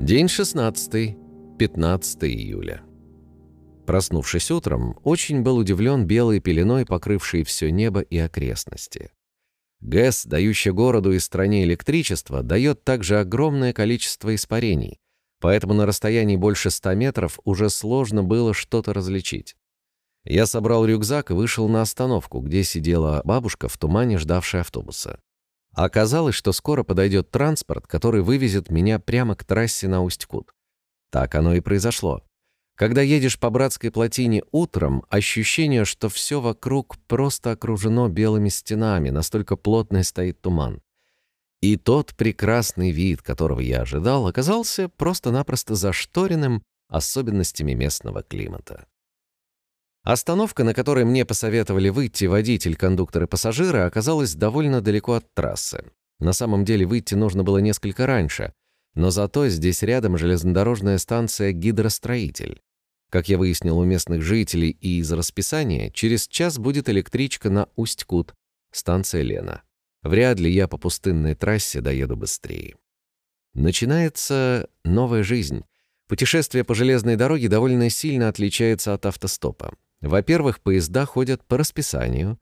День 16, 15 июля. Проснувшись утром, очень был удивлен белой пеленой, покрывшей все небо и окрестности. ГЭС, дающий городу и стране электричество, дает также огромное количество испарений, поэтому на расстоянии больше 100 метров уже сложно было что-то различить. Я собрал рюкзак и вышел на остановку, где сидела бабушка в тумане, ждавшая автобуса. Оказалось, что скоро подойдет транспорт, который вывезет меня прямо к трассе на Усть-Кут. Так оно и произошло. Когда едешь по Братской плотине утром, ощущение, что все вокруг просто окружено белыми стенами, настолько плотный стоит туман. И тот прекрасный вид, которого я ожидал, оказался просто-напросто зашторенным особенностями местного климата. Остановка, на которой мне посоветовали выйти водитель, кондуктор и пассажиры, оказалась довольно далеко от трассы. На самом деле выйти нужно было несколько раньше, но зато здесь рядом железнодорожная станция «Гидростроитель». Как я выяснил у местных жителей и из расписания, через час будет электричка на Усть-Кут, станция Лена. Вряд ли я по пустынной трассе доеду быстрее. Начинается новая жизнь. Путешествие по железной дороге довольно сильно отличается от автостопа. Во-первых, поезда ходят по расписанию,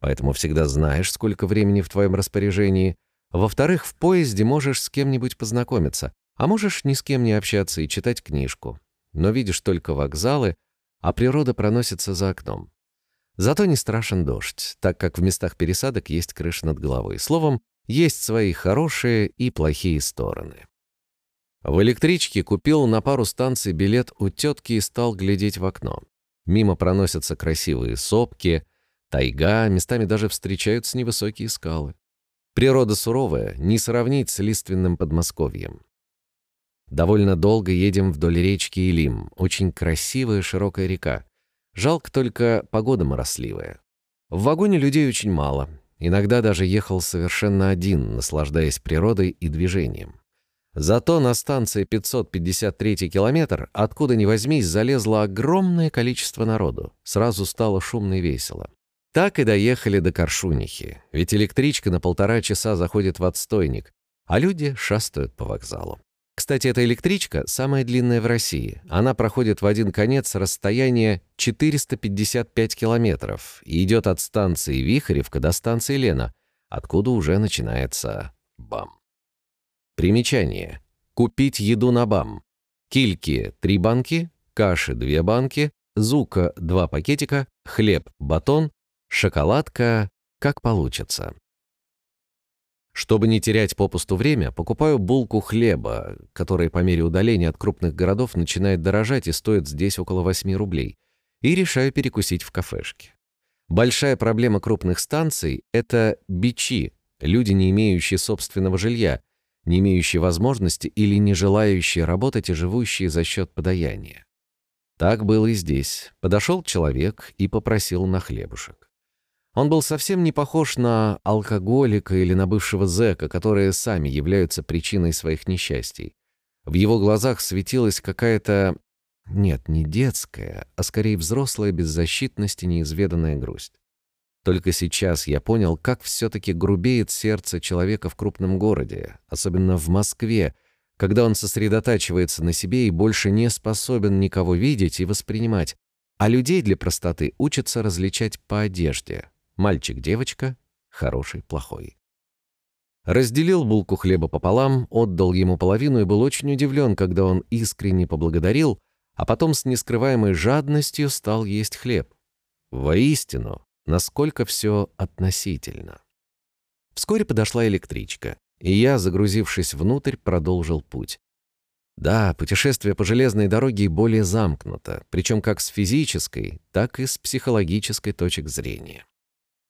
поэтому всегда знаешь, сколько времени в твоем распоряжении. Во-вторых, в поезде можешь с кем-нибудь познакомиться, а можешь ни с кем не общаться и читать книжку. Но видишь только вокзалы, а природа проносится за окном. Зато не страшен дождь, так как в местах пересадок есть крыша над головой. Словом, есть свои хорошие и плохие стороны. В электричке купил на пару станций билет у тетки и стал глядеть в окно. Мимо проносятся красивые сопки, тайга, местами даже встречаются невысокие скалы. Природа суровая, не сравнить с лиственным Подмосковьем. Довольно долго едем вдоль речки Илим, очень красивая широкая река. Жалко только, погода моросливая. В вагоне людей очень мало. Иногда даже ехал совершенно один, наслаждаясь природой и движением. Зато на станции 553 километр, откуда ни возьмись, залезло огромное количество народу. Сразу стало шумно и весело. Так и доехали до Коршунихи. Ведь электричка на 1,5 часа заходит в отстойник, а люди шастают по вокзалу. Кстати, эта электричка самая длинная в России. Она проходит в один конец расстояние 455 километров и идет от станции Вихоревка до станции Лена, откуда уже начинается БАМ. Примечание. Купить еду на БАМ. Кильки – 3 банки, каши – 2 банки, ZUKO – 2 пакетика, хлеб – батон, шоколадка – как получится. Чтобы не терять попусту время, покупаю булку хлеба, который по мере удаления от крупных городов начинает дорожать и стоит здесь около 8 рублей, и решаю перекусить в кафешке. Большая проблема крупных станций – это бичи, люди, не имеющие собственного жилья, не имеющие возможности или не желающие работать и живущие за счет подаяния. Так было и здесь. Подошел человек и попросил на хлебушек. Он был совсем не похож на алкоголика или на бывшего зэка, которые сами являются причиной своих несчастий. В его глазах светилась какая-то, нет, не детская, а скорее взрослая беззащитность и неизведанная грусть. Только сейчас я понял, как все-таки грубеет сердце человека в крупном городе, особенно в Москве, когда он сосредотачивается на себе и больше не способен никого видеть и воспринимать, а людей для простоты учатся различать по одежде. Мальчик-девочка, хороший-плохой. Разделил булку хлеба пополам, отдал ему половину и был очень удивлен, когда он искренне поблагодарил, а потом с нескрываемой жадностью стал есть хлеб. Воистину, насколько все относительно. Вскоре подошла электричка, и я, загрузившись внутрь, продолжил путь. Да, путешествие по железной дороге более замкнуто, причем как с физической, так и с психологической точек зрения.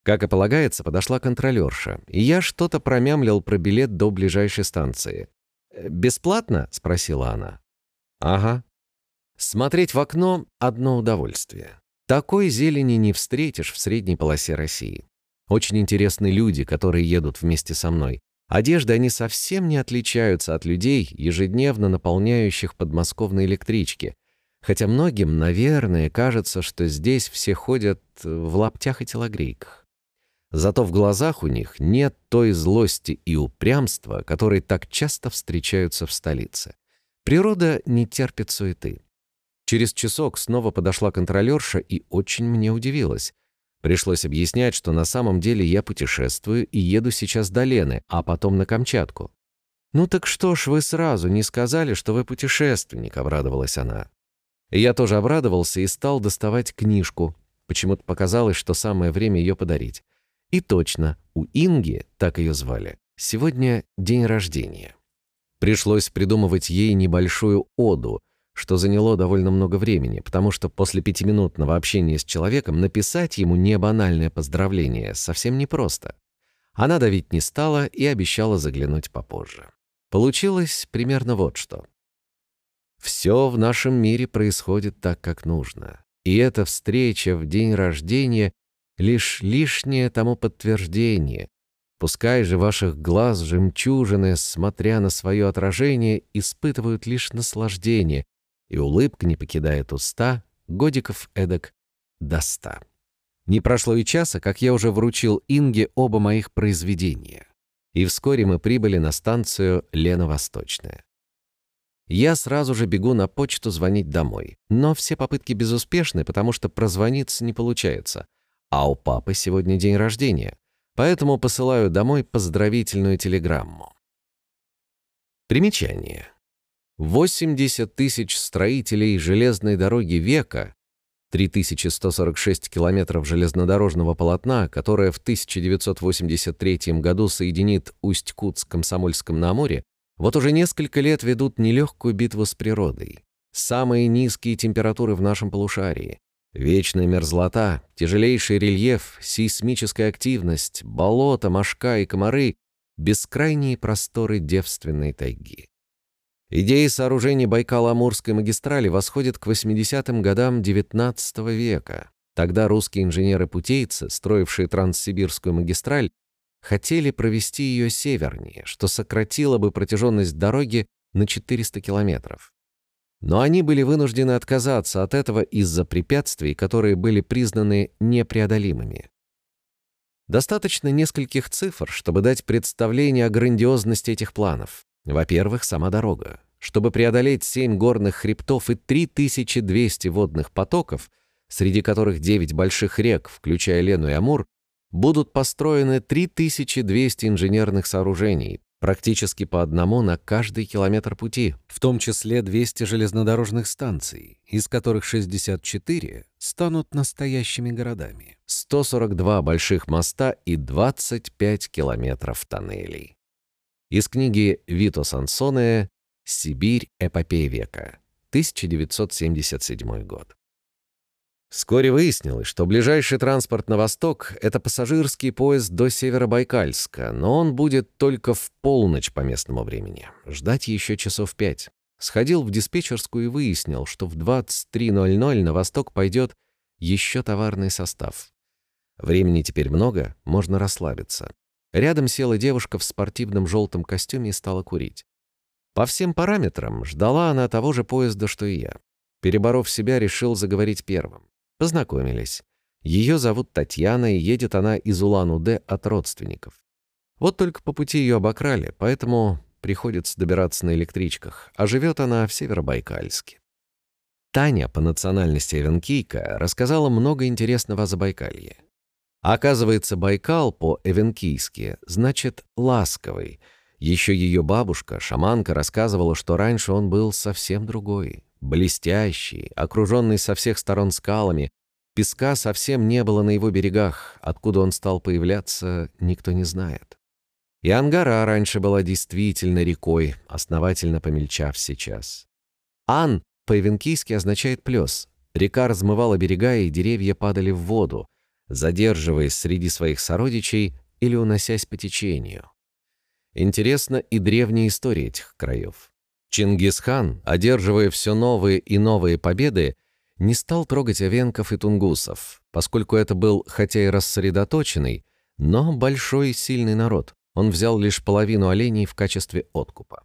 Как и полагается, подошла контролерша, и я что-то промямлил про билет до ближайшей станции. «Бесплатно?» — спросила она. «Ага». Смотреть в окно — одно удовольствие. Такой зелени не встретишь в средней полосе России. Очень интересны люди, которые едут вместе со мной. Одежды они совсем не отличаются от людей, ежедневно наполняющих подмосковные электрички. Хотя многим, наверное, кажется, что здесь все ходят в лаптях и телогрейках. Зато в глазах у них нет той злости и упрямства, которые так часто встречаются в столице. Природа не терпит суеты. Через часок снова подошла контролерша и очень мне удивилась. Пришлось объяснять, что на самом деле я путешествую и еду сейчас до Лены, а потом на Камчатку. «Ну так что ж вы сразу не сказали, что вы путешественник», — обрадовалась она. Я тоже обрадовался и стал доставать книжку. Почему-то показалось, что самое время ее подарить. И точно, у Инги, так ее звали, сегодня день рождения. Пришлось придумывать ей небольшую оду, что заняло довольно много времени, потому что после пятиминутного общения с человеком написать ему небанальное поздравление совсем непросто. Она давить не стала и обещала заглянуть попозже. Получилось примерно вот что. Все в нашем мире происходит так, как нужно. И эта встреча в день рождения — лишь лишнее тому подтверждение. Пускай же ваших глаз жемчужины, смотря на свое отражение, испытывают лишь наслаждение, и улыбка не покидает уста, годиков эдак до 100. Не прошло и часа, как я уже вручил Инге оба моих произведения. И вскоре мы прибыли на станцию «Лена Восточная». Я сразу же бегу на почту звонить домой. Но все попытки безуспешны, потому что прозвониться не получается. А у папы сегодня день рождения. Поэтому посылаю домой поздравительную телеграмму. Примечание. 80 тысяч строителей железной дороги века, 3146 километров железнодорожного полотна, которое в 1983 году соединит Усть-Кут с Комсомольском на Амуре, вот уже несколько лет ведут нелегкую битву с природой. Самые низкие температуры в нашем полушарии, вечная мерзлота, тяжелейший рельеф, сейсмическая активность, болота, мошка и комары, бескрайние просторы девственной тайги. Идеи сооружения Байкала-Амурской магистрали восходят к 80-м годам XIX века. Тогда русские инженеры-путейцы, строившие Транссибирскую магистраль, хотели провести ее севернее, что сократило бы протяженность дороги на 400 километров. Но они были вынуждены отказаться от этого из-за препятствий, которые были признаны непреодолимыми. Достаточно нескольких цифр, чтобы дать представление о грандиозности этих планов. Во-первых, сама дорога. Чтобы преодолеть 7 горных хребтов и 3200 водных потоков, среди которых 9 больших рек, включая Лену и Амур, будут построены 3200 инженерных сооружений, практически по одному на каждый километр пути, в том числе 200 железнодорожных станций, из которых 64 станут настоящими городами, 142 больших моста и 25 километров тоннелей. Из книги Вито Сансоне «Сибирь. Эпопея века», 1977 год. Вскоре выяснилось, что ближайший транспорт на восток — это пассажирский поезд до Северобайкальска, но он будет только в полночь по местному времени. Ждать еще часов 5. Сходил в диспетчерскую и выяснил, что в 23:00 на восток пойдет еще товарный состав. Времени теперь много, можно расслабиться. Рядом села девушка в спортивном желтом костюме и стала курить. По всем параметрам ждала она того же поезда, что и я. Переборов себя, решил заговорить первым. Познакомились. Ее зовут Татьяна, и едет она из Улан-Удэ от родственников. Вот только по пути ее обокрали, поэтому приходится добираться на электричках, а живет она в Северобайкальске. Таня, по национальности эвенкийка, рассказала много интересного о Забайкалье. Оказывается, Байкал по-эвенкийски значит «ласковый». Еще ее бабушка, шаманка, рассказывала, что раньше он был совсем другой. Блестящий, окруженный со всех сторон скалами, песка совсем не было на его берегах, откуда он стал появляться, никто не знает. И Ангара раньше была действительно рекой, основательно помельчав сейчас. Ан по-эвенкийски означает «плес». Река размывала берега, и деревья падали в воду, задерживаясь среди своих сородичей или уносясь по течению. Интересна и древняя история этих краев. Чингисхан, одерживая все новые и новые победы, не стал трогать овенков и тунгусов, поскольку это был, хотя и рассредоточенный, но большой и сильный народ. Он взял лишь половину оленей в качестве откупа.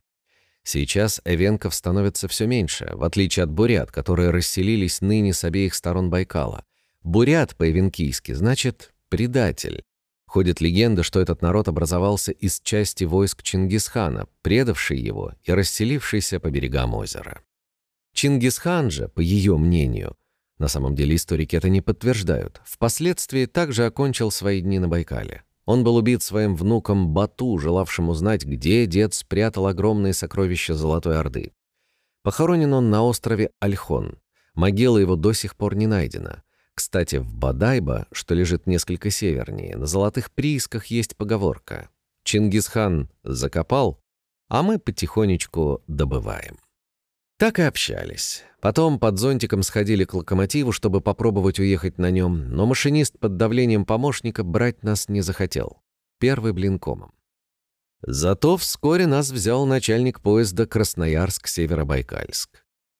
Сейчас овенков становится все меньше, в отличие от бурят, которые расселились ныне с обеих сторон Байкала. Бурят по-эвенкийски значит «предатель». Ходит легенда, что этот народ образовался из части войск Чингисхана, предавшей его и расселившейся по берегам озера. Чингисхан же, по ее мнению, на самом деле историки это не подтверждают, впоследствии также окончил свои дни на Байкале. Он был убит своим внуком Бату, желавшим узнать, где дед спрятал огромные сокровища Золотой Орды. Похоронен он на острове Ольхон. Могила его до сих пор не найдена. Кстати, в Бодайбо, что лежит несколько севернее, на золотых приисках есть поговорка: «Чингисхан закопал, а мы потихонечку добываем». Так и общались. Потом под зонтиком сходили к локомотиву, чтобы попробовать уехать на нем, но машинист под давлением помощника брать нас не захотел. Первый блин комом. Зато вскоре нас взял начальник поезда Красноярск-Северобайкальск.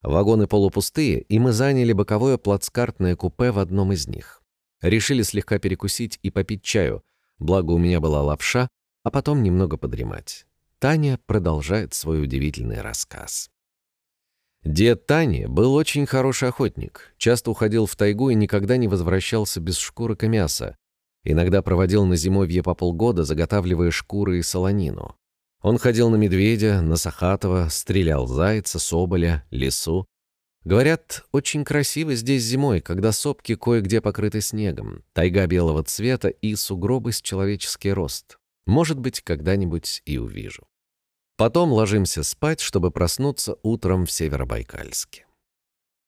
Вагоны полупустые, и мы заняли боковое плацкартное купе в одном из них. Решили слегка перекусить и попить чаю, благо у меня была лапша, а потом немного подремать. Таня продолжает свой удивительный рассказ. Дед Тани был очень хороший охотник, часто уходил в тайгу и никогда не возвращался без шкурок и мяса. Иногда проводил на зимовье по полгода, заготавливая шкуры и солонину. Он ходил на медведя, на сахатова, стрелял зайца, соболя, лису. Говорят, очень красиво здесь зимой, когда сопки кое-где покрыты снегом, тайга белого цвета и сугробы с человеческий рост. Может быть, когда-нибудь и увижу. Потом ложимся спать, чтобы проснуться утром в Северобайкальске.